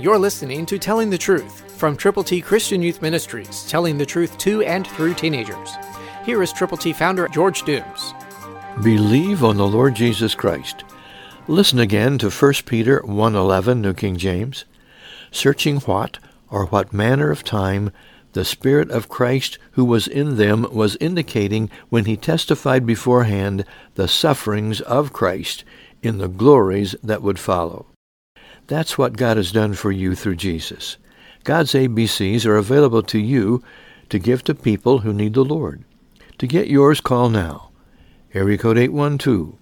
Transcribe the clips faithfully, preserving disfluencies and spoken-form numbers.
You're listening to Telling the Truth from Triple T Christian Youth Ministries, telling the truth to and through teenagers. Here is Triple T founder George Dooms. Believe on the Lord Jesus Christ. Listen again to First Peter one eleven, New King James. Searching what, or what manner of time, the Spirit of Christ who was in them was indicating when he testified beforehand the sufferings of Christ in the glories that would follow. That's what God has done for you through Jesus. God's A B Cs are available to you to give to people who need the Lord. To get yours, call now. Area code eight one two,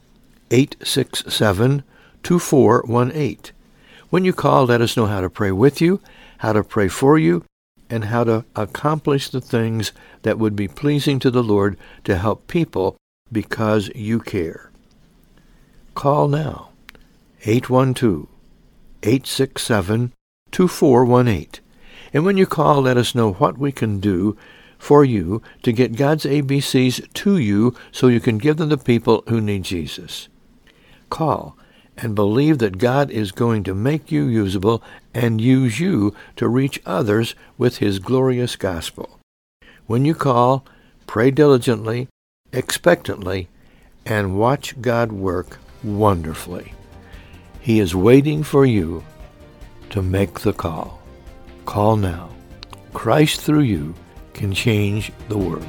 eight six seven, two four one eight. When you call, let us know how to pray with you, how to pray for you, and how to accomplish the things that would be pleasing to the Lord to help people because you care. Call now, eight one two, eight six seven, two four one eight. And when you call, let us know what we can do for you to get God's A B Cs to you so you can give them to people who need Jesus. Call and believe that God is going to make you usable and use you to reach others with his glorious gospel. When you call, pray diligently, expectantly, and watch God work wonderfully. He is waiting for you to make the call. Call now. Christ through you can change the world.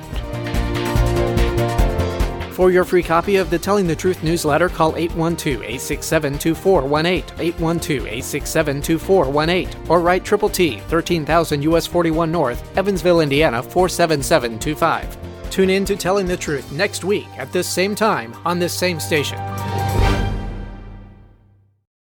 For your free copy of the Telling the Truth newsletter, call eight one two, eight six seven, two four one eight, eight one two, eight six seven, two four one eight, or write Triple T, thirteen thousand U S forty-one North, Evansville, Indiana, four seven seven two five. Tune in to Telling the Truth next week at this same time on this same station.